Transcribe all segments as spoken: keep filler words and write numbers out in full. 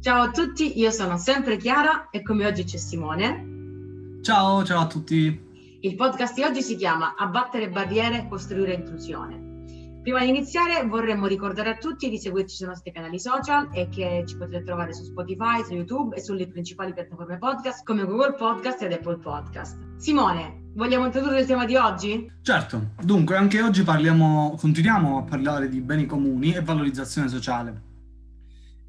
Ciao a tutti, io sono sempre Chiara e come oggi c'è Simone. Ciao, ciao a tutti. Il podcast di oggi si chiama Abbattere barriere e costruire inclusione. Prima di iniziare vorremmo ricordare a tutti di seguirci sui nostri canali social e che ci potete trovare su Spotify, su YouTube e sulle principali piattaforme podcast come Google Podcast ed Apple Podcast. Simone, vogliamo introdurre il tema di oggi? Certo, dunque anche oggi parliamo, continuiamo a parlare di beni comuni e valorizzazione sociale.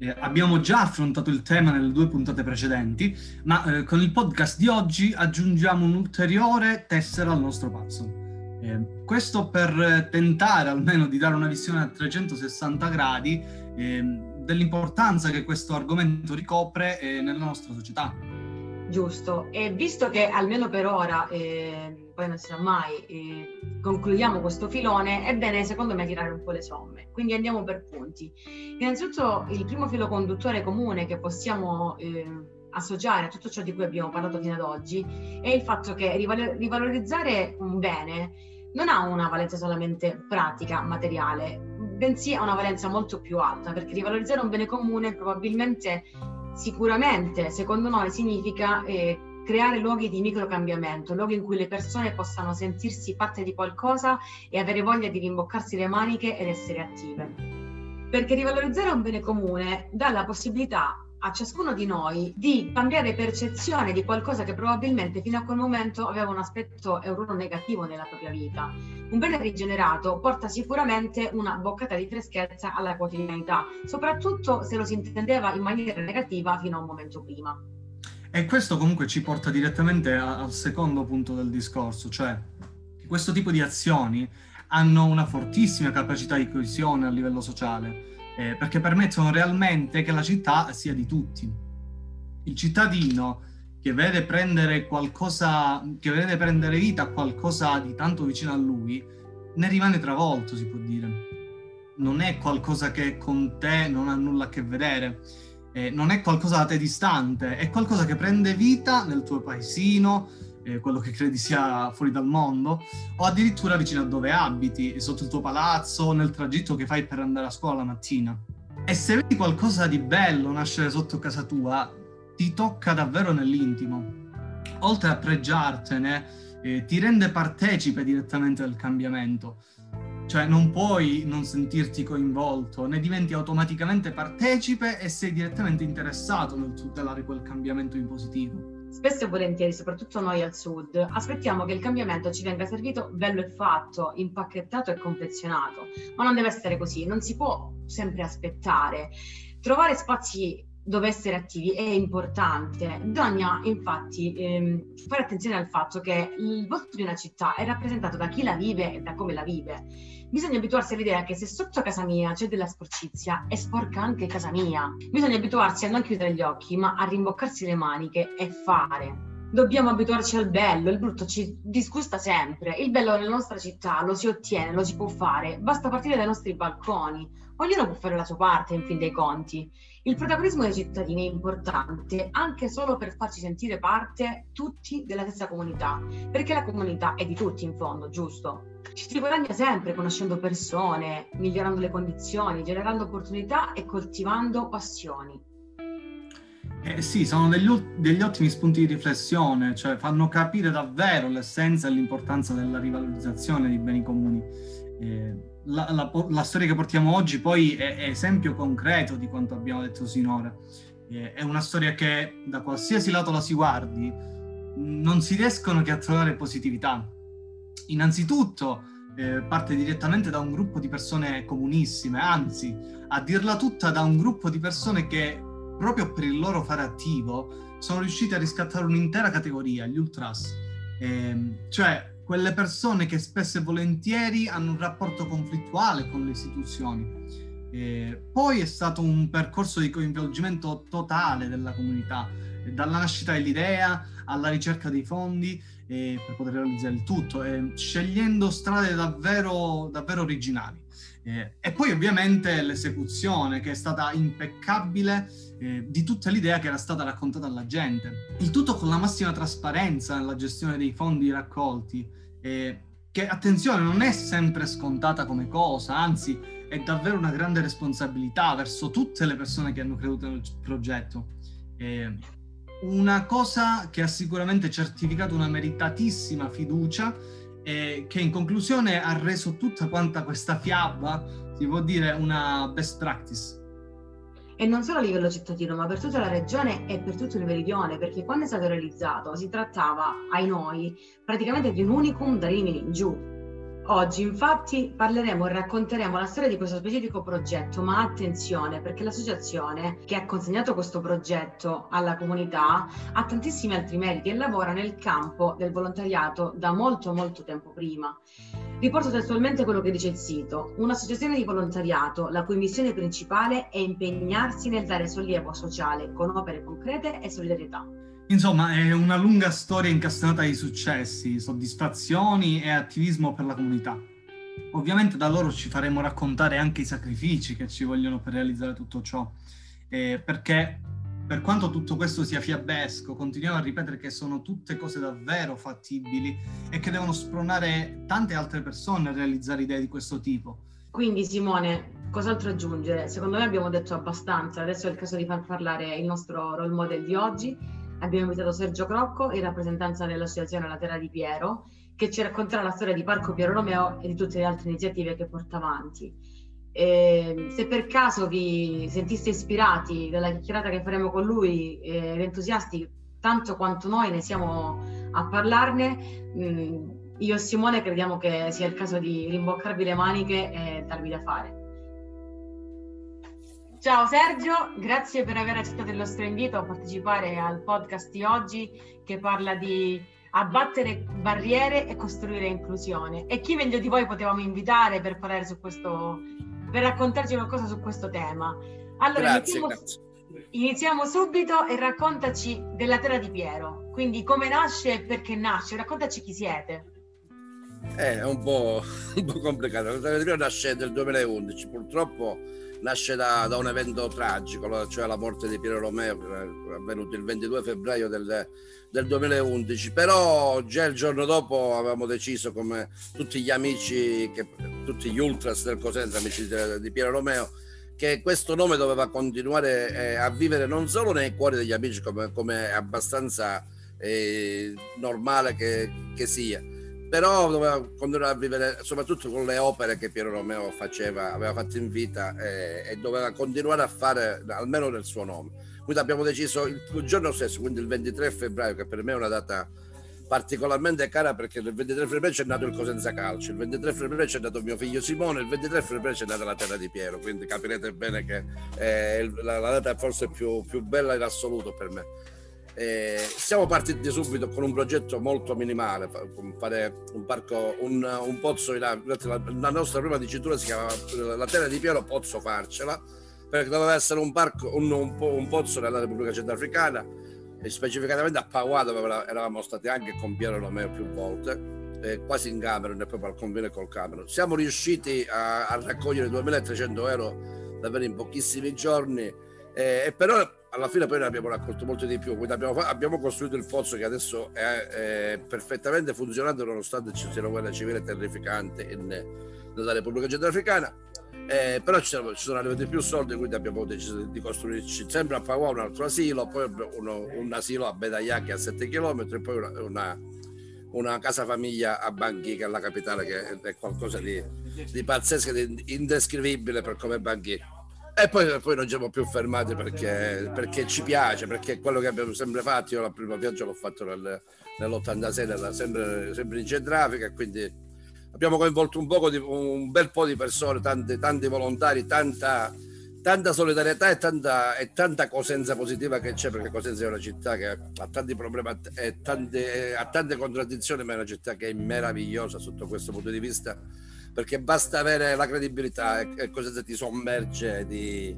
Eh, abbiamo già affrontato il tema nelle due puntate precedenti, ma eh, con il podcast di oggi aggiungiamo un'ulteriore tessera al nostro puzzle. Eh, questo per tentare almeno di dare una visione a trecentosessanta gradi eh, dell'importanza che questo argomento ricopre eh, nella nostra società. Giusto, e visto che almeno per ora, eh, poi non si sa mai, eh, concludiamo questo filone, è bene secondo me tirare un po' le somme, quindi andiamo per punti. Innanzitutto il primo filo conduttore comune che possiamo eh, associare a tutto ciò di cui abbiamo parlato fino ad oggi è il fatto che rival- rivalorizzare un bene non ha una valenza solamente pratica, materiale, bensì ha una valenza molto più alta, perché rivalorizzare un bene comune probabilmente sicuramente, secondo noi, significa eh, creare luoghi di microcambiamento, luoghi in cui le persone possano sentirsi parte di qualcosa e avere voglia di rimboccarsi le maniche ed essere attive. Perché rivalorizzare un bene comune dà la possibilità a ciascuno di noi di cambiare percezione di qualcosa che probabilmente fino a quel momento aveva un aspetto e un ruolo negativo nella propria vita. Un bene rigenerato porta sicuramente una boccata di freschezza alla quotidianità, soprattutto se lo si intendeva in maniera negativa fino a un momento prima. E questo comunque ci porta direttamente al secondo punto del discorso, cioè che questo tipo di azioni hanno una fortissima capacità di coesione a livello sociale. Eh, perché permettono realmente che la città sia di tutti. Il cittadino che vede prendere qualcosa, che vede prendere vita qualcosa di tanto vicino a lui, ne rimane travolto, si può dire. Non è qualcosa che con te non ha nulla a che vedere, eh, non è qualcosa da te distante, è qualcosa che prende vita nel tuo paesino, eh, quello che credi sia fuori dal mondo, o addirittura vicino a dove abiti, sotto il tuo palazzo, nel tragitto che fai per andare a scuola la mattina. E se vedi qualcosa di bello nascere sotto casa tua, ti tocca davvero nell'intimo. Oltre a pregiartene, eh, ti rende partecipe direttamente del cambiamento. Cioè non puoi non sentirti coinvolto, ne diventi automaticamente partecipe e sei direttamente interessato nel tutelare quel cambiamento in positivo. Spesso e volentieri, soprattutto noi al sud, aspettiamo che il cambiamento ci venga servito bello e fatto, impacchettato e confezionato, ma non deve essere così, non si può sempre aspettare. Trovare spazi dove essere attivi è importante, bisogna infatti ehm, fare attenzione al fatto che il volto di una città è rappresentato da chi la vive e da come la vive. Bisogna abituarsi all'idea che se sotto casa mia c'è della sporcizia, è sporca anche casa mia. Bisogna abituarsi a non chiudere gli occhi, ma a rimboccarsi le maniche e fare. Dobbiamo abituarci al bello, il brutto ci disgusta sempre. Il bello nella nostra città lo si ottiene, lo si può fare, basta partire dai nostri balconi. Ognuno può fare la sua parte, in fin dei conti. Il protagonismo dei cittadini è importante anche solo per farci sentire parte tutti della stessa comunità, perché la comunità è di tutti in fondo, giusto? Ci si guadagna sempre conoscendo persone, migliorando le condizioni, generando opportunità e coltivando passioni. Eh sì, sono degli, degli ottimi spunti di riflessione, cioè fanno capire davvero l'essenza e l'importanza della rivalorizzazione dei beni comuni. Eh, la, la, la storia che portiamo oggi poi è, è esempio concreto di quanto abbiamo detto sinora. Eh, è una storia che da qualsiasi lato la si guardi non si riescono che a trovare positività. Innanzitutto eh, parte direttamente da un gruppo di persone comunissime, anzi a dirla tutta da un gruppo di persone che proprio per il loro fare attivo sono riusciti a riscattare un'intera categoria, gli ultras, eh, cioè quelle persone che spesso e volentieri hanno un rapporto conflittuale con le istituzioni. Eh, poi è stato un percorso di coinvolgimento totale della comunità, eh, dalla nascita dell'idea alla ricerca dei fondi eh, per poter realizzare il tutto, eh, scegliendo strade davvero, davvero originali. Eh, e poi ovviamente l'esecuzione, che è stata impeccabile, eh, di tutta l'idea che era stata raccontata alla gente. Il tutto con la massima trasparenza nella gestione dei fondi raccolti, eh, che, attenzione, non è sempre scontata come cosa, anzi è davvero una grande responsabilità verso tutte le persone che hanno creduto nel progetto. Eh, una cosa che ha sicuramente certificato una meritatissima fiducia, eh, che in conclusione ha reso tutta quanta questa fiaba, si può dire, una best practice. E non solo a livello cittadino, ma per tutta la regione e per tutto il meridione, perché quando è stato realizzato si trattava, ai noi, praticamente di un unicum da Rimini in giù. Oggi infatti parleremo e racconteremo la storia di questo specifico progetto, ma attenzione, perché l'associazione che ha consegnato questo progetto alla comunità ha tantissimi altri meriti e lavora nel campo del volontariato da molto molto tempo prima. Riporto testualmente quello che dice il sito: un'associazione di volontariato la cui missione principale è impegnarsi nel dare sollievo sociale con opere concrete e solidarietà. Insomma, è una lunga storia incastonata di successi, soddisfazioni e attivismo per la comunità. Ovviamente da loro ci faremo raccontare anche i sacrifici che ci vogliono per realizzare tutto ciò, eh, perché per quanto tutto questo sia fiabesco, continuiamo a ripetere che sono tutte cose davvero fattibili e che devono spronare tante altre persone a realizzare idee di questo tipo. Quindi, Simone, cos'altro aggiungere? Secondo me abbiamo detto abbastanza, adesso è il caso di far parlare il nostro role model di oggi. Abbiamo invitato Sergio Crocco in rappresentanza dell'associazione La Terra di Piero, che ci racconterà la storia di Parco Piero Romeo e di tutte le altre iniziative che porta avanti. E se per caso vi sentiste ispirati dalla chiacchierata che faremo con lui ed eh, entusiasti tanto quanto noi ne siamo a parlarne, mh, io e Simone crediamo che sia il caso di rimboccarvi le maniche e darvi da fare. Ciao Sergio, grazie per aver accettato il nostro invito a partecipare al podcast di oggi, che parla di abbattere barriere e costruire inclusione. E chi meglio di voi potevamo invitare per parlare su questo, per raccontarci qualcosa su questo tema? Allora, grazie, iniziamo, grazie. iniziamo subito e raccontaci della Terra di Piero. Quindi come nasce e perché nasce? Raccontaci chi siete. Eh, è un po', un po' complicato. La Terra di Piero nasce nel duemilaundici, purtroppo nasce da, da un evento tragico, cioè la morte di Piero Romeo, avvenuto il ventidue febbraio del, del duemilaundici. Però già il giorno dopo avevamo deciso, come tutti gli amici, che, tutti gli ultras del Cosenza, amici di, di Piero Romeo, che questo nome doveva continuare eh, a vivere non solo nei cuori degli amici, come, come abbastanza eh, normale che, che sia, però doveva continuare a vivere soprattutto con le opere che Piero Romeo faceva, aveva fatto in vita, e, e doveva continuare a fare almeno nel suo nome. Quindi abbiamo deciso il giorno stesso, quindi il ventitré febbraio, che per me è una data particolarmente cara, perché il ventitré febbraio c'è nato il Cosenza Calcio, il ventitré febbraio c'è nato mio figlio Simone, il ventitré febbraio c'è nata la Terra di Piero, quindi capirete bene che eh, la, la data è forse più, più bella in assoluto per me. Eh, siamo partiti subito con un progetto molto minimale, fare un parco, un, un pozzo in acqua. La, la nostra prima dicitura si chiamava La Terra di Piero Pozzo Farcela, perché doveva essere un parco, un, un, un pozzo nella Repubblica Centrafricana, e specificatamente a Paoua, dove eravamo stati anche con Piero Romeo più volte, eh, quasi in Camerun e proprio al confine col Camerun. Siamo riusciti a, a raccogliere duemilatrecento euro davvero in pochissimi giorni. Eh, e però alla fine poi ne abbiamo raccolto molto di più, quindi abbiamo, abbiamo costruito il pozzo che adesso è, è perfettamente funzionante, nonostante ci sia una guerra civile terrificante nella Repubblica Centrafricana. Eh, però ci sono, ci sono arrivati più soldi, quindi abbiamo deciso di, di costruirci sempre a Paoua un altro asilo, poi uno, un asilo a Bedagliacchi a sette chilometri, e poi una, una, una casa famiglia a Bangui, che è la capitale, che è qualcosa di, di pazzesco, di indescrivibile per come Bangui. E poi, poi non ci siamo più fermati, perché, perché ci piace, perché è quello che abbiamo sempre fatto. Io la prima viaggio l'ho fatto nel, nell'ottantasei, sempre, sempre in Centrafrica, quindi abbiamo coinvolto un, poco di, un bel po' di persone, tanti, tanti volontari, tanta, tanta solidarietà e tanta, e tanta Cosenza positiva che c'è, perché Cosenza è una città che ha tanti problemi, e tante, ha tante contraddizioni, ma è una città che è meravigliosa sotto questo punto di vista, perché basta avere la credibilità e Cosenza ti sommerge di,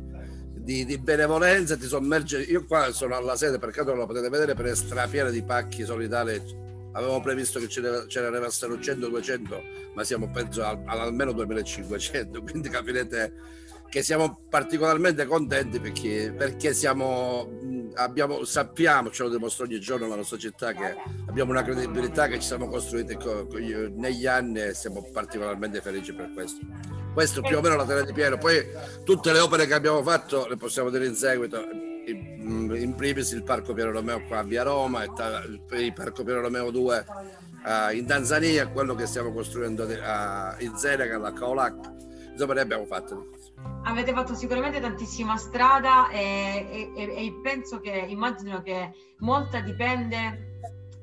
di, di benevolenza, ti sommerge. Io qua sono alla sede, perché non la potete vedere, per strapiena di pacchi solidali. Avevamo previsto che ce ne restassero cento duecento, ma siamo penso ad almeno duemilacinquecento, quindi capirete che siamo particolarmente contenti perché, perché siamo, abbiamo, sappiamo, ce lo dimostra ogni giorno la nostra città, che abbiamo una credibilità che ci siamo costruiti co, co, negli anni, e siamo particolarmente felici per questo. Questo più o meno La terra di Piero. Poi tutte le opere che abbiamo fatto le possiamo dire in seguito. In primis il Parco Piero Romeo qua a Via Roma, il Parco Piero Romeo due uh, in Tanzania, quello che stiamo costruendo uh, in Senegal, a Caolac. Insomma, ne abbiamo fatto. Avete fatto sicuramente tantissima strada e, e, e penso che, immagino che molta dipende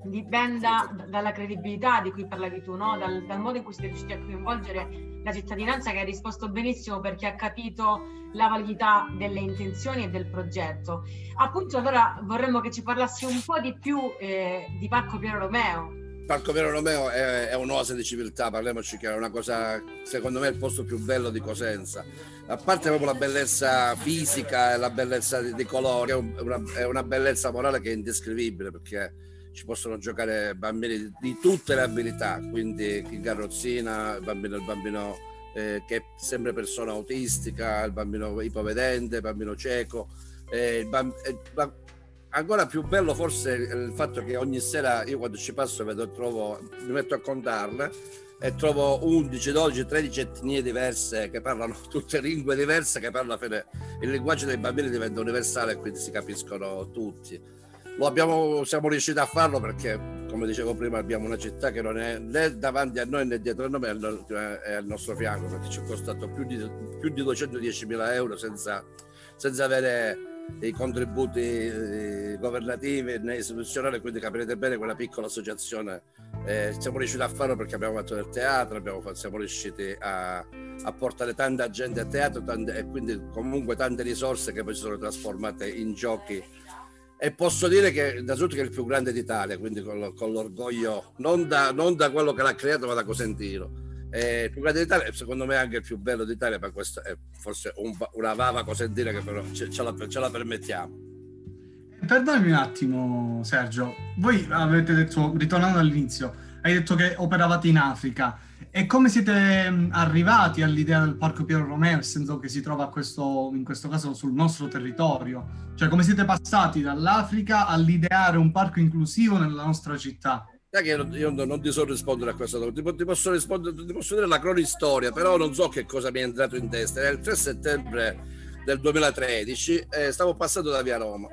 dipenda dalla credibilità di cui parlavi tu, no? Dal, dal modo in cui siete riusciti a coinvolgere la cittadinanza, che ha risposto benissimo perché ha capito la validità delle intenzioni e del progetto. Appunto, allora vorremmo che ci parlassi un po' di più eh, di Parco Piero Romeo. Parco Piero Romeo è, è un'oasi di civiltà, parliamoci che è una cosa, secondo me, il posto più bello di Cosenza. A parte proprio la bellezza fisica e la bellezza di, di colori, è, un, è una bellezza morale che è indescrivibile, perché ci possono giocare bambini di tutte le abilità, quindi in carrozzina, il bambino, il bambino eh, che è sempre persona autistica, il bambino ipovedente, il bambino cieco. Eh, il bamb- eh, ma ancora più bello forse il fatto che ogni sera io, quando ci passo, vedo, trovo, mi metto a contarle e trovo undici, dodici, tredici etnie diverse che parlano tutte lingue diverse, che parlano, il linguaggio dei bambini diventa universale e quindi si capiscono tutti. Lo abbiamo, siamo riusciti a farlo perché, come dicevo prima, abbiamo una città che non è né davanti a noi né dietro a noi, è al nostro fianco, perché ci è costato più di, più di duecentodiecimila euro senza, senza avere i contributi governativi né istituzionali, quindi capirete bene quella piccola associazione. Eh, siamo riusciti a farlo perché abbiamo fatto del teatro, abbiamo fatto, siamo riusciti a, a portare tanta gente a teatro tante, e quindi comunque tante risorse che poi si sono trasformate in giochi. E posso dire che innanzitutto che è il più grande d'Italia, quindi con, con l'orgoglio non da, non da quello che l'ha creato, ma da cosentino. È il più grande d'Italia e secondo me anche il più bello d'Italia, ma questa è forse un, una vava cosentina che però ce, ce, la, ce la permettiamo. Perdonami un attimo, Sergio, voi avete detto, ritornando all'inizio, hai detto che operavate in Africa. E come siete arrivati all'idea del Parco Piero Romeo, nel senso che si trova questo, in questo caso sul nostro territorio? Cioè, come siete passati dall'Africa all'ideare un parco inclusivo nella nostra città? Sai che io, io non ti so rispondere a questa domanda, ti, ti posso rispondere, ti posso dire la cronistoria, però non so che cosa mi è entrato in testa. Era il tre settembre del duemilatredici, eh, stavo passando da Via Roma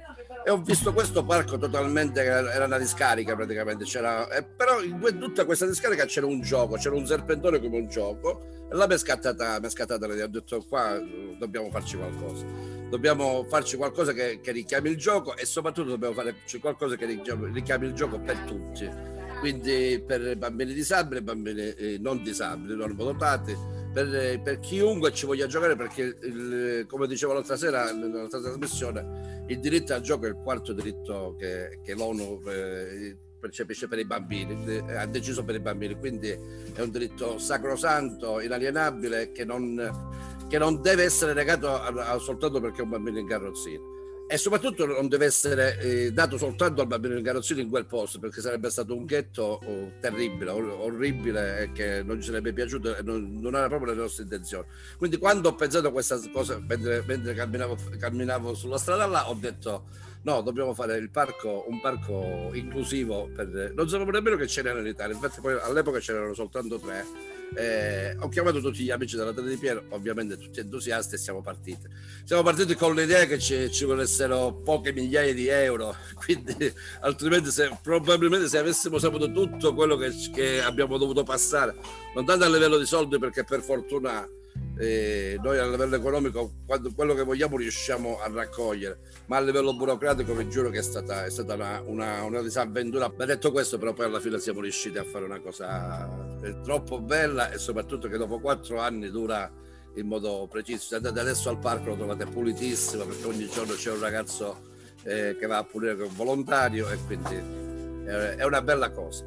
e ho visto questo parco totalmente, era una discarica praticamente, c'era, eh, però in que, tutta questa discarica c'era un gioco, c'era un serpentone come un gioco, e là mi è scattata, mi è scattata l'idea, ho detto qua dobbiamo farci qualcosa, dobbiamo farci qualcosa che, che richiami il gioco, e soprattutto dobbiamo farci qualcosa che richiami il gioco per tutti, quindi per bambini disabili, bambini non disabili, non dotati, Per, per chiunque ci voglia giocare, perché il, come dicevo l'altra sera nella nostra trasmissione, il diritto al gioco è il quarto diritto che, che l'ONU eh, percepisce per i bambini, ha deciso per i bambini, quindi è un diritto sacrosanto, inalienabile, che non, che non deve essere negato a, a, soltanto perché è un bambino in carrozzina, e soprattutto non deve essere eh, dato soltanto al bambino in carrozzina in quel posto, perché sarebbe stato un ghetto oh, terribile, or- orribile, eh, che non ci sarebbe piaciuto, eh, non, non era proprio le nostre intenzioni. Quindi quando ho pensato a questa cosa, mentre, mentre camminavo, camminavo sulla strada là, ho detto no, dobbiamo fare il parco, un parco inclusivo, per... non sapevo nemmeno che ce n'era in Italia, infatti poi all'epoca c'erano soltanto tre. Eh, ho chiamato tutti gli amici della terra di Piero, ovviamente tutti entusiasti, e siamo partiti. Siamo partiti con l'idea che ci, ci volessero poche migliaia di euro, quindi altrimenti se, probabilmente se avessimo saputo tutto quello che, che abbiamo dovuto passare, non tanto a livello di soldi, perché per fortuna eh, noi a livello economico quando, quello che vogliamo riusciamo a raccogliere, ma a livello burocratico vi giuro che è stata, è stata una, una, una disavventura. Ma detto questo, però poi alla fine siamo riusciti a fare una cosa troppo bella, e soprattutto che dopo quattro anni dura in modo preciso. Se andate adesso al parco lo trovate pulitissimo, perché ogni giorno c'è un ragazzo eh, che va a pulire, che è un volontario, e quindi eh, è una bella cosa.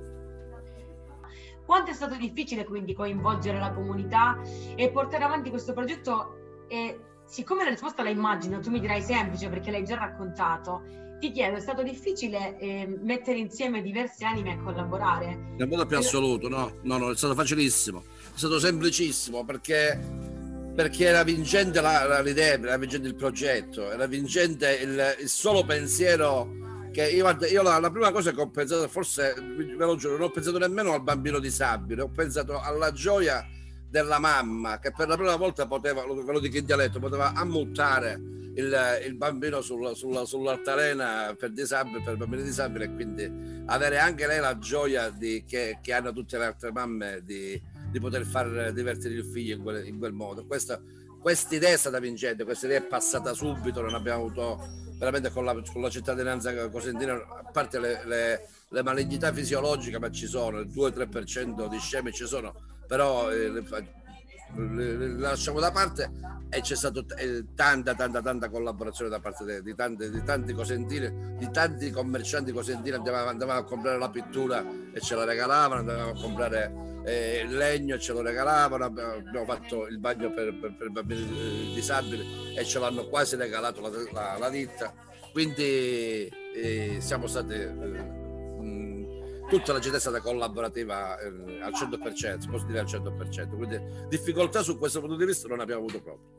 Quanto è stato difficile quindi coinvolgere la comunità e portare avanti questo progetto? E siccome la risposta la immagino, tu mi dirai semplice perché l'hai già raccontato, ti chiedo, è stato difficile eh, mettere insieme diverse anime e collaborare? Nel modo più assoluto, no, no, no, è stato facilissimo, è stato semplicissimo, perché, perché era vincente la, la, l'idea, era vincente il progetto, era vincente il, il solo pensiero che io, io la, la prima cosa che ho pensato, forse ve lo giuro, non ho pensato nemmeno al bambino disabile, ho pensato alla gioia della mamma che per la prima volta poteva, ve lo dico in dialetto, poteva ammuttare Il, il bambino sulla, sulla, sull'altalena per, disabili, per bambini disabili, e quindi avere anche lei la gioia di, che, che hanno tutte le altre mamme di, di poter far divertire il figlio in quel, in quel modo. Questa idea è stata vincente, questa idea è passata subito, non abbiamo avuto veramente con la, con la cittadinanza cosentina, a parte le, le, le malignità fisiologiche, ma ci sono, il due tre per cento di scemi ci sono, però eh, le, le lasciamo da parte, e c'è stata tanta tanta tanta collaborazione da parte di tanti, di tanti cosentini, di tanti commercianti cosentini. Andavamo, andavamo a comprare la pittura e ce la regalavano, andavamo a comprare eh, il legno e ce lo regalavano, abbiamo fatto il bagno per, per, per bambini disabili e ce l'hanno quasi regalato la, la, la ditta, quindi eh, siamo stati eh, tutta la gente è stata collaborativa eh, al cento per cento, posso dire al cento per cento, quindi difficoltà su questo punto di vista non abbiamo avuto proprio.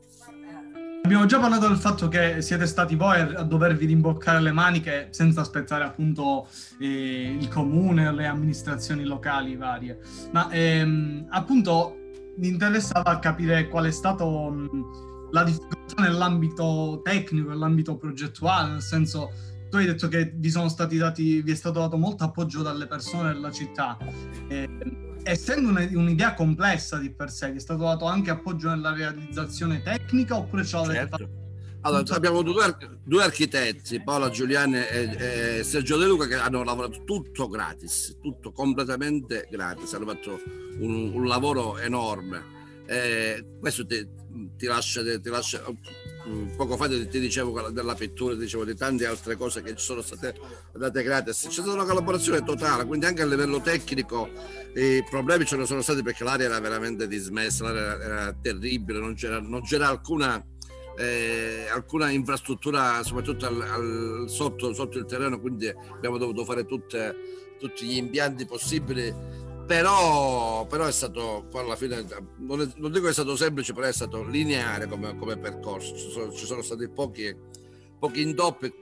Abbiamo già parlato del fatto che siete stati voi a dovervi rimboccare le maniche senza aspettare appunto eh, il comune, le amministrazioni locali varie, ma ehm, appunto mi interessava capire qual è stato mh, la difficoltà nell'ambito tecnico, nell'ambito progettuale, nel senso... Tu hai detto che vi sono stati dati, vi è stato dato molto appoggio dalle persone della città. Eh, essendo un'idea complessa di per sé, vi è stato dato anche appoggio nella realizzazione tecnica, oppure ciò certo. Fatto? Allora, abbiamo due, due architetti, Paola Giuliane e, e Sergio De Luca, che hanno lavorato tutto gratis, tutto completamente gratis, hanno fatto un, un lavoro enorme. Eh, questo ti, ti lascia... Ti lascia poco fa ti dicevo della pittura, ti dicevo di tante altre cose che ci sono state date gratis. C'è stata una collaborazione totale, quindi anche a livello tecnico i problemi ce ne sono stati, perché l'area era veramente dismessa, l'area era terribile, non c'era, non c'era alcuna, eh, alcuna infrastruttura, soprattutto al, al, sotto, sotto il terreno, quindi abbiamo dovuto fare tutte, tutti gli impianti possibili. Però, però è stato, poi alla fine, non, è, non dico che è stato semplice, però è stato lineare come, come percorso, ci sono, ci sono stati pochi, pochi intoppi.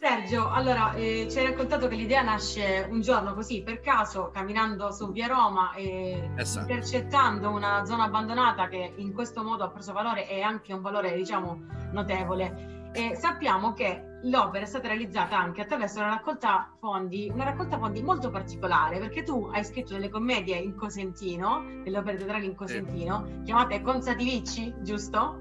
Sergio, allora eh, ci hai raccontato che l'idea nasce un giorno così, per caso, camminando su Via Roma e esatto. Intercettando una zona abbandonata che in questo modo ha preso valore, e anche un valore, diciamo, notevole. E sappiamo che l'opera è stata realizzata anche attraverso una raccolta fondi, una raccolta fondi molto particolare, perché tu hai scritto delle commedie in cosentino, delle opere teatrali in cosentino, eh. chiamate Conzativici, giusto?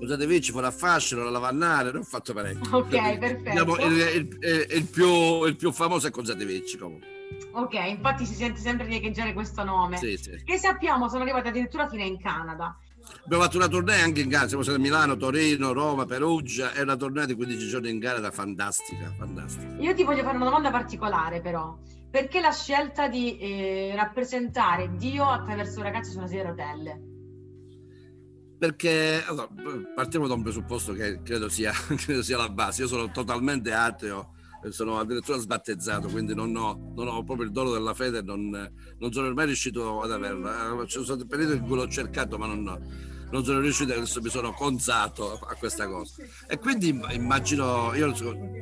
Conzativici, fuori a fascino, la lavannare, ne ho fatto parecchio. Ok, quindi, perfetto. Il, il, il, il, più, il più famoso è Conzativici, comunque. Ok, infatti si sente sempre riecheggiare questo nome. Sì, sì. Che sappiamo sono arrivati addirittura fino in Canada. Abbiamo fatto una tournée anche in Canada, siamo stati a Milano, Torino, Roma, Perugia, è una tournée di quindici giorni in Canada, fantastica, fantastica. Io ti voglio fare una domanda particolare però, perché la scelta di eh, rappresentare Dio attraverso un ragazzo su una sedia a rotelle? Perché, allora, partiamo da un presupposto che credo sia, credo sia la base, io sono totalmente ateo, sono addirittura sbattezzato, quindi non ho, non ho proprio il dono della fede, non, non sono mai riuscito ad averla. Ci sono stati periodi in cui l'ho cercato, ma non, non sono riuscito, adesso mi sono conzato a questa cosa. E quindi immagino, io,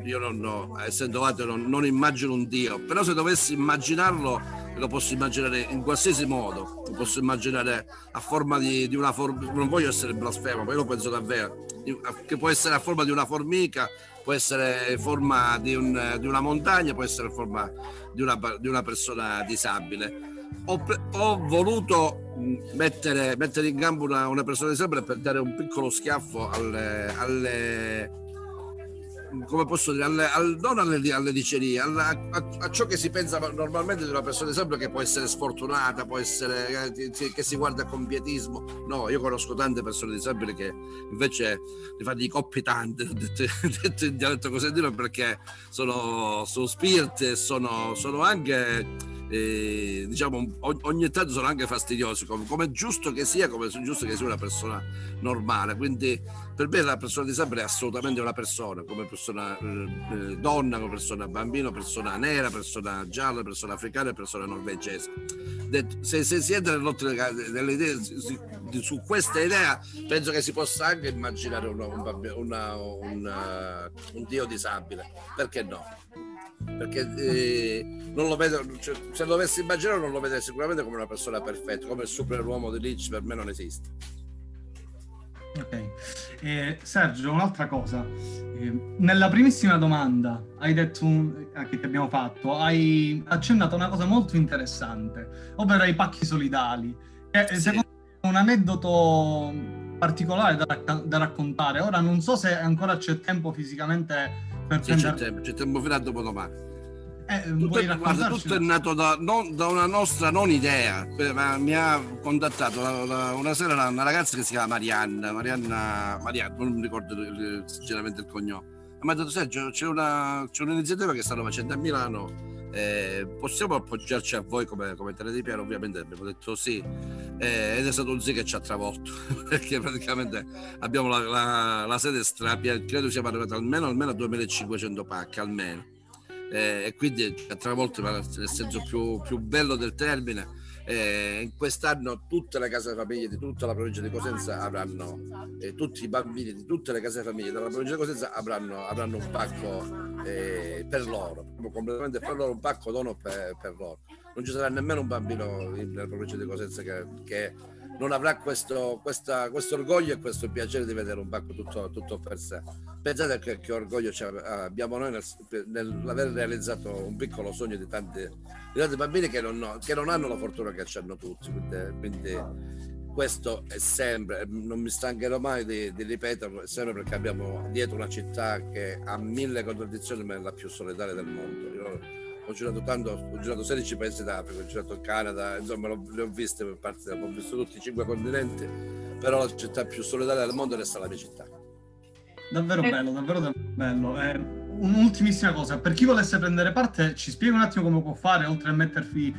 io non ho, essendo ateo, non, non immagino un Dio, però se dovessi immaginarlo, lo posso immaginare in qualsiasi modo, lo posso immaginare a forma di, di una formica, non voglio essere blasfemo, ma io lo penso davvero, che può essere a forma di una formica, può essere in forma di, un, di una montagna, può essere in forma di una, di una persona disabile. Ho, ho voluto mettere, mettere in campo una, una persona disabile per dare un piccolo schiaffo alle, alle, come posso dire, alle, al, non alle, alle dicerie, alla, a, a ciò che si pensa normalmente di una persona, esempio, che può essere sfortunata, può essere che, che si guarda con pietismo. No, io conosco tante persone disabili che invece le fanno i coppi tante, detto, detto in dialetto cosentino, perché sono, sono spirite, sono, sono anche... E, diciamo, ogni tanto sono anche fastidiosi, come è giusto che sia, come è giusto che sia una persona normale. Quindi per me la persona disabile è assolutamente una persona, come persona eh, donna, come persona bambino, persona nera, persona gialla, persona africana e persona norvegese. Se, se si entra nelle idee, su questa idea penso che si possa anche immaginare una, una, una, una, un Dio disabile, perché no? Perché eh, non lo vedo, cioè, se lo dovessi immaginare non lo vedrei sicuramente come una persona perfetta, come il superuomo di Nietzsche per me non esiste. Ok, eh, Sergio, un'altra cosa, eh, nella primissima domanda hai detto un, che ti abbiamo fatto, hai accennato una cosa molto interessante, ovvero i pacchi solidali, che sì. Secondo me è un aneddoto particolare da, racc- da raccontare. Ora non so se ancora c'è tempo fisicamente. Sì, c'è tempo, c'è tempo fino a dopodomani. Eh, tutto, guarda, tutto è nato da, non, da una nostra non idea. Mi ha contattato la, la, una sera una, una ragazza che si chiama Marianna, Marianna, Marianna non mi ricordo sinceramente il cognome. Mi ha detto: Sergio, c'è, una, c'è un'iniziativa che stanno facendo a Milano. Eh, possiamo appoggiarci a voi come, come Terra di Piero? Ovviamente abbiamo detto sì, eh, ed è stato un sì che ci ha travolto perché praticamente abbiamo la, la, la sede strapia, credo siamo arrivati almeno, almeno a duemilacinquecento pacche almeno, eh, e quindi ci ha travolto nel senso più, più bello del termine. Eh, quest'anno tutte le case famiglie di tutta la provincia di Cosenza avranno, eh, tutti i bambini di tutte le case famiglie della provincia di Cosenza avranno, avranno un pacco eh, per loro, completamente per loro, un pacco dono per, per loro. Non ci sarà nemmeno un bambino nella provincia di Cosenza che, che non avrà questo, questa, questo orgoglio e questo piacere di vedere un pacco tutto, tutto per sé. Pensate che, che orgoglio abbiamo noi nel, nell'aver realizzato un piccolo sogno di tanti, di tanti bambini che non, che non hanno la fortuna che hanno tutti. Quindi, quindi questo è sempre, non mi stancherò mai di, di ripeterlo, è sempre perché abbiamo dietro una città che ha mille contraddizioni ma è la più solidale del mondo. Io, Ho girato tanto, ho girato sedici paesi d'Africa, ho girato il Canada, insomma le ho viste per parte, ho visto tutti i cinque continenti, però la città più solidale del mondo resta la mia città. Davvero bello, davvero, davvero bello. Eh, un'ultimissima cosa, per chi volesse prendere parte, ci spieghi un attimo come può fare, oltre a mettervi,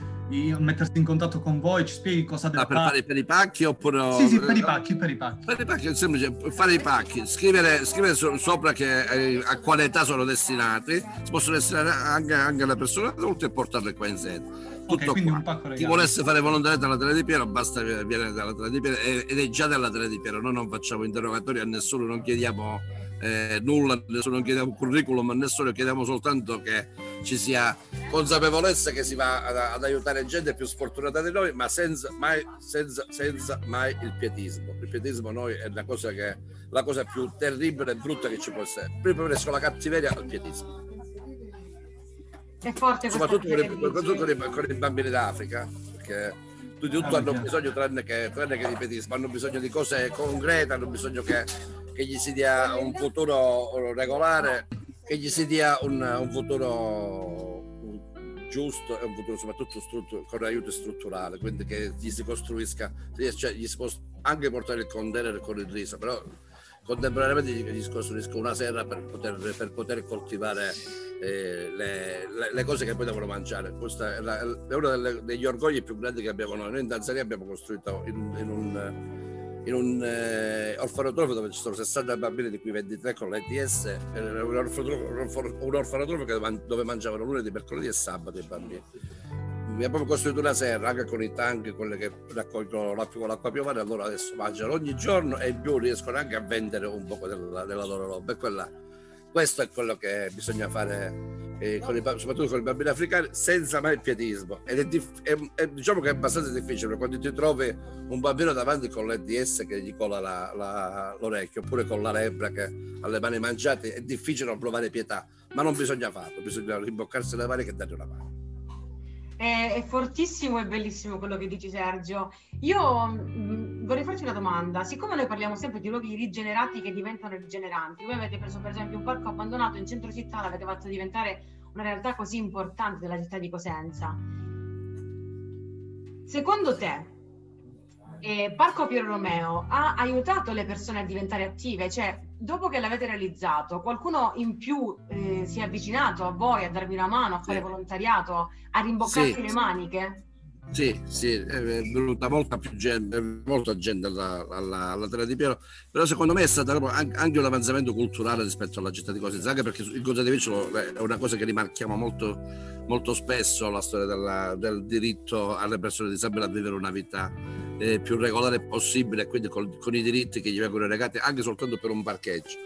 mettersi in contatto con voi, ci spieghi cosa deve ah, per fare. fare per i pacchi oppure... Sì, sì, per i pacchi, per i pacchi. Per i pacchi è semplice, fare i pacchi, scrivere, scrivere so, sopra che, eh, a quale età sono destinati, si possono destinare anche, anche alle persone adulte e portarle qua in sede. Tutto okay, qua. Chi volesse fare volontariato alla Terra di Piero basta venire dalla Terra di Piero ed è già della Terra di Piero. Noi non facciamo interrogatori a nessuno, non chiediamo eh, nulla, nessuno, non chiediamo curriculum a nessuno, chiediamo soltanto che ci sia consapevolezza che si va ad, ad aiutare gente più sfortunata di noi, ma senza mai, senza, senza mai il pietismo. Il pietismo noi è la cosa, che, la cosa più terribile e brutta che ci può essere. Prima preferisco la cattiveria al pietismo. È forte, soprattutto con i, con i bambini d'Africa, perché tutti tutto ah, hanno via. bisogno tranne che, tranne che di pietismo, hanno bisogno di cose concrete, hanno bisogno che, che gli si dia un futuro regolare, che gli si dia un, un futuro giusto e un futuro soprattutto struttur- con aiuto strutturale, quindi che gli si costruisca, cioè gli si può anche portare il contenere con il riso, però contemporaneamente gli si costruisca una serra per poter, per poter coltivare eh, le, le, le cose che poi devono mangiare. Questa è, la, è uno delle, degli orgogli più grandi che abbiamo noi. Noi in Tanzania abbiamo costruito in, in un, in un eh, orfanotrofio dove ci sono sessanta bambini, di cui ventitré con l'E D S, eh, un, orfanotrofio, un orfanotrofio che man, dove mangiavano lunedì, mercoledì e sabato i bambini. Abbiamo costruito una serra anche con i tank, quelle che raccolgono l'acqua, l'acqua piovana, loro adesso mangiano ogni giorno e in più riescono anche a vendere un poco della, della loro roba. E quella, questo è quello che bisogna fare, eh, con i, soprattutto con i bambini africani, senza mai il pietismo. Ed è, diff- è, è diciamo che è abbastanza difficile quando ti trovi un bambino davanti con l'E D S che gli cola la, la, l'orecchio, oppure con la lebbra che ha le mani mangiate, è difficile non provare pietà, ma non bisogna farlo, bisogna rimboccarsi le mani che dargli una mano. È fortissimo e bellissimo quello che dici, Sergio. Io vorrei farci una domanda. Siccome noi parliamo sempre di luoghi rigenerati che diventano rigeneranti, voi avete preso per esempio un parco abbandonato in centro città, l'avete fatto diventare una realtà così importante della città di Cosenza. Secondo te eh, Parco Piero Romeo ha aiutato le persone a diventare attive? Cioè, dopo che l'avete realizzato, qualcuno in più eh, si è avvicinato a voi a darvi una mano, a fare volontariato, a rimboccarsi sì. le maniche? Sì, sì, è venuta molta più gente, molta gente alla, alla, alla Terra di Piero, però secondo me è stato anche un avanzamento culturale rispetto alla città di Cosenza, anche perché il Conzativici è una cosa che rimarchiamo molto, molto spesso, la storia della, del diritto alle persone disabili a vivere una vita eh, più regolare possibile, quindi con, con i diritti che gli vengono legati anche soltanto per un parcheggio.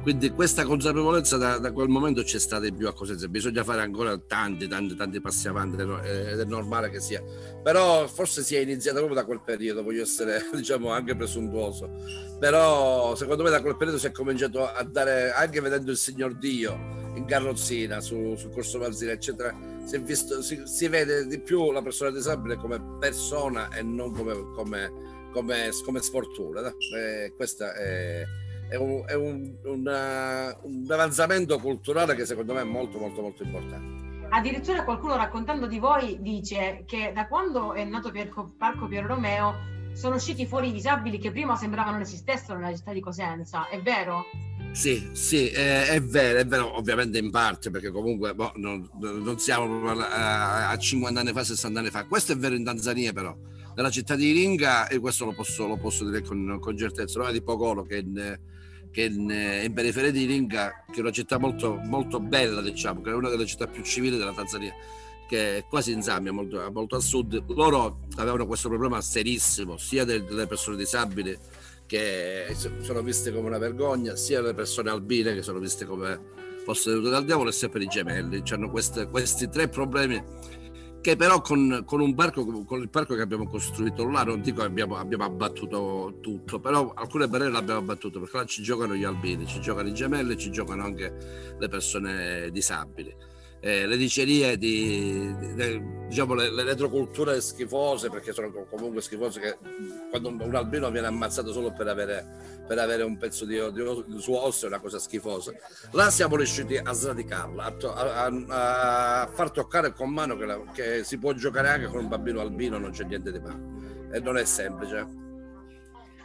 Quindi questa consapevolezza da, da quel momento c'è stata in più a Cosenza. Bisogna fare ancora tanti, tanti, tanti passi avanti, eh, ed è normale che sia. Però forse si è iniziata proprio da quel periodo, voglio essere diciamo anche presuntuoso, però secondo me da quel periodo si è cominciato a dare, anche vedendo il Signor Dio in carrozzina su, sul corso Marzina eccetera, si, è visto, si, si vede di più la persona disabile come persona e non come, come, come, come sfortuna. Eh, questa è, è, un, è un, una, un avanzamento culturale che secondo me è molto molto molto importante. Addirittura qualcuno raccontando di voi dice che da quando è nato Parco Piero Romeo sono usciti fuori i disabili che prima sembravano non esistessero nella città di Cosenza, è vero? Sì, sì, è, è vero, è vero, ovviamente in parte, perché comunque boh, non, non siamo a, a cinquanta anni fa, sessanta anni fa, questo è vero in Tanzania però. Nella città di Iringa, e questo lo posso, lo posso dire con, con certezza, non è di Pocolo che... In, che in, in periferia di Iringa, che è una città molto, molto bella, diciamo, che è una delle città più civili della Tanzania, che è quasi in Zambia, molto, molto a sud, loro avevano questo problema serissimo, sia delle, delle persone disabili che sono viste come una vergogna, sia delle persone albine che sono viste come possedute dal diavolo, e sia per i gemelli. C'hanno queste, questi tre problemi che però con, con un parco, con il parco che abbiamo costruito là, non dico che abbiamo, abbiamo abbattuto tutto, però alcune barriere l'abbiamo abbattuto, perché là ci giocano gli albini, ci giocano i gemelli, ci giocano anche le persone disabili. Eh, le dicerie di, di, di diciamo le, le retroculture schifose, perché sono comunque schifose, che quando un, un albino viene ammazzato solo per avere, per avere un pezzo di, di, di suo osso è una cosa schifosa. Là siamo riusciti a sradicarla, a, a, a far toccare con mano che, la, che si può giocare anche con un bambino albino, non c'è niente di male, e non è semplice.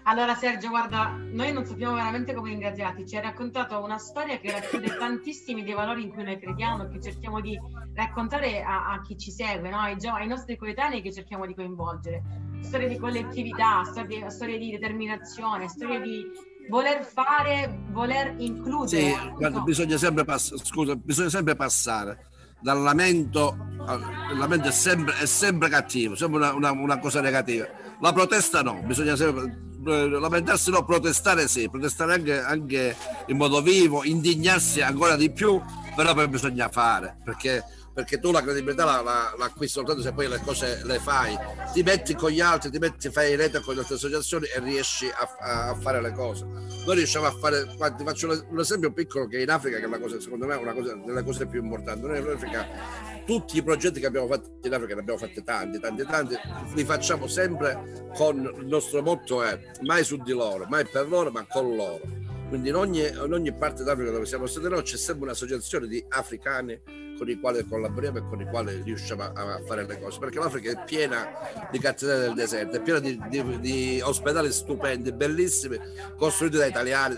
Allora Sergio, guarda, noi non sappiamo veramente come ringraziarti, ci hai raccontato una storia che racchiude tantissimi dei valori in cui noi crediamo, che cerchiamo di raccontare a, a chi ci segue, no? Ai, gio- ai nostri coetanei che cerchiamo di coinvolgere. Storie di collettività, storie, storie di determinazione, storie di voler fare, voler includere. Sì, guarda, bisogna sempre pass- scusa, bisogna sempre passare dal lamento, il lamento è sempre, è sempre cattivo, sempre una, una, una cosa negativa. La protesta no, bisogna sempre... lamentarsi no, protestare sì, protestare anche, anche in modo vivo, indignarsi ancora di più, però poi bisogna fare, perché, perché tu la credibilità la, la, la acquisti soltanto se poi le cose le fai, ti metti con gli altri, ti metti, fai rete con le altre associazioni e riesci a, a fare le cose. Noi riusciamo a fare, ti faccio un esempio piccolo che in Africa, che è una cosa, secondo me è una cosa, delle cose più importanti. Noi in Africa tutti i progetti che abbiamo fatto in Africa, ne abbiamo fatti tanti, tanti, tanti, li facciamo sempre con il nostro motto è mai su di loro, mai per loro, ma con loro. Quindi in ogni, in ogni parte d'Africa dove siamo stati noi c'è sempre un'associazione di africani con i quali collaboriamo e con i quali riusciamo a fare le cose, perché l'Africa è piena di cattedrali del deserto, è piena di, di, di ospedali stupendi, bellissimi, costruiti da italiani,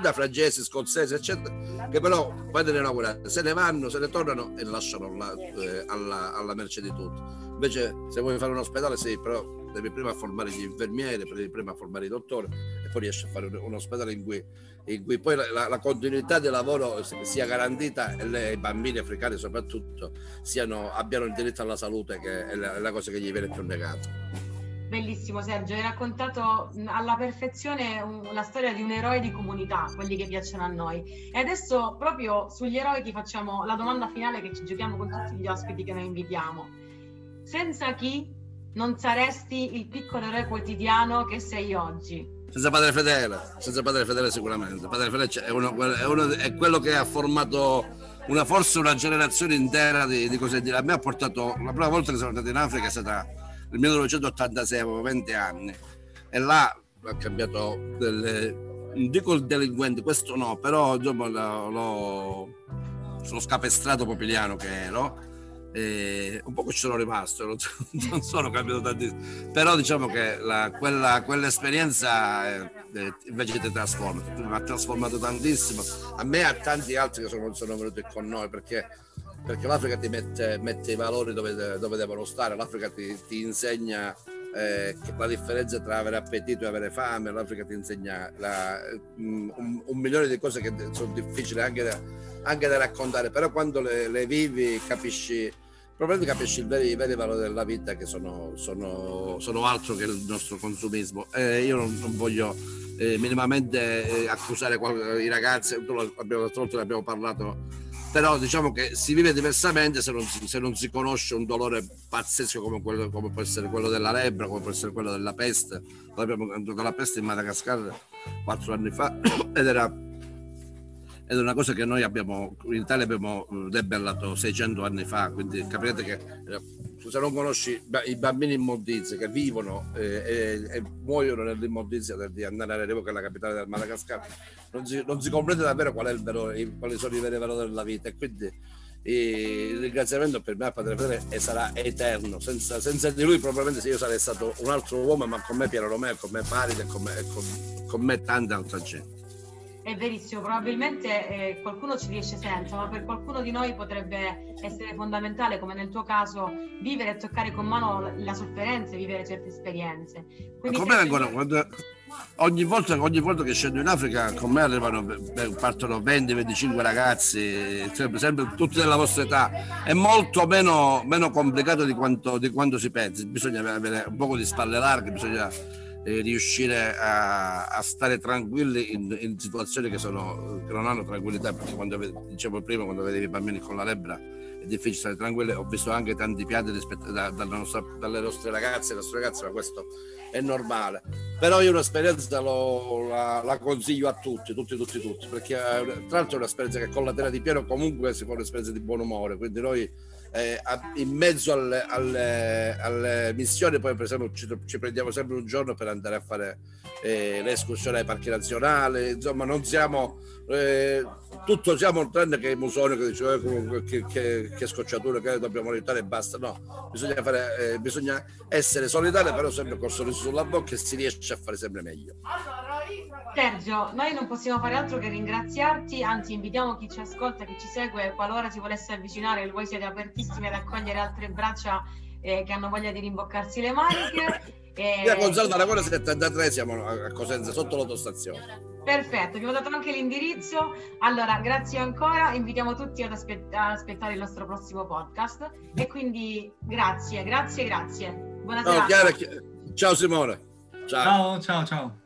da francesi, scozzesi eccetera, che però quando ne inaugurate se ne vanno, se ne tornano e lasciano la, eh, alla, alla merce di tutti. Invece se vuoi fare un ospedale sì, però devi prima formare gli infermieri, devi prima formare i dottori e poi riesci a fare un, un ospedale in cui, in cui poi la, la continuità del lavoro sia garantita e le, i bambini africani soprattutto siano, abbiano il diritto alla salute, che è la, la cosa che gli viene più negata. Bellissimo Sergio, hai raccontato alla perfezione la storia di un eroe di comunità, quelli che piacciono a noi. E adesso proprio sugli eroi ti facciamo la domanda finale che ci giochiamo con tutti gli ospiti che noi invitiamo. Senza chi non saresti il piccolo eroe quotidiano che sei oggi? Senza Padre Fedele, senza Padre Fedele sicuramente. Padre Fedele è, uno, è, uno, è quello che ha formato una, forse una generazione intera di, di cose. A me ha portato, la prima volta che sono andato in Africa è stata nel millenovecentottantasei, avevo venti anni. e là ha cambiato delle, non dico il delinquente, questo no, però insomma, lo, lo, sono scapestrato popoliano che ero, e un po' ci sono rimasto, non, non sono cambiato tantissimo, però diciamo che la, quella, quell'esperienza eh, invece ti trasforma, mi ha trasformato tantissimo, a me e a tanti altri che sono, sono venuti con noi, perché, perché l'Africa ti mette, mette i valori dove, dove devono stare, l'Africa ti, ti insegna Eh, che la differenza tra avere appetito e avere fame, l'Africa ti insegna la, un, un milione di cose che sono difficili anche da, anche da raccontare, però quando le, le vivi capisci, probabilmente capisci i veri, veri valori della vita, che sono, sono, sono altro che il nostro consumismo. Eh, io non, non voglio eh, minimamente eh, accusare qual- i ragazzi, l'altra volta ne abbiamo parlato, però diciamo che si vive diversamente se non si, se non si conosce un dolore pazzesco come, quello, come può essere quello della lebbra, come può essere quello della peste. Abbiamo avuto la peste in Madagascar quattro anni fa ed era, ed è una cosa che noi abbiamo in Italia abbiamo debellato seicento anni fa, quindi capirete che se non conosci i bambini immondizia che vivono e, e, e muoiono nell'immondizia di andare a Repubblica, che è la capitale del Madagascar, non si, non si comprende davvero qual è il vero, quali sono i veri valori della vita, e quindi e, il ringraziamento per me a Padre Fedele e sarà eterno, senza, senza di lui probabilmente se io sarei stato un altro uomo, ma con me Piero Romeo, con me Paride, con me, con, con me tanta altra gente. È verissimo, probabilmente eh, qualcuno ci riesce senza, ma per qualcuno di noi potrebbe essere fondamentale, come nel tuo caso, vivere e toccare con mano la sofferenza e vivere certe esperienze. Quindi con me ancora, che... quando, ogni, volta, ogni volta che scendo in Africa, con me arrivano, partono venti venticinque ragazzi, sempre, sempre tutti della vostra età, è molto meno, meno complicato di quanto, di quanto si pensi, bisogna avere un po' di spalle larghe, bisogna... E riuscire a, a stare tranquilli in, in situazioni che, sono, che non hanno tranquillità, perché quando dicevo prima, quando vedevi i bambini con la lebbra è difficile stare tranquilli. Ho visto anche tanti piatti rispetto da, dalla nostra, dalle nostre ragazze, nostre ragazze, ma questo è normale. Però io un'esperienza lo, la, la consiglio a tutti, tutti, tutti, tutti, perché tra l'altro è un'esperienza che con la terra di Piero comunque si fa un'esperienza di buon umore, quindi noi Eh, in mezzo alle, alle, alle missioni poi per esempio ci, ci prendiamo sempre un giorno per andare a fare eh, le escursioni ai parchi nazionali, insomma non siamo eh, tutto siamo tranne che i musoni che dice eh, che, che, che scocciatura, che dobbiamo aiutare e basta, no, bisogna fare eh, bisogna essere solidari, però sempre col sorriso sulla bocca, e si riesce a fare sempre meglio. Sergio, noi non possiamo fare altro che ringraziarti, anzi invitiamo chi ci ascolta, chi ci segue, qualora si volesse avvicinare, voi siete apertissimi ad accogliere altre braccia eh, che hanno voglia di rimboccarsi le maniche. E... Via Conzalda, la Cola settantatré, siamo a Cosenza, sotto l'autostazione. Perfetto, vi ho dato anche l'indirizzo. Allora, grazie ancora, invitiamo tutti ad, aspett- ad aspettare il nostro prossimo podcast e quindi grazie, grazie, grazie. Buona serata. Ciao Simone. Ciao, ciao, ciao. ciao.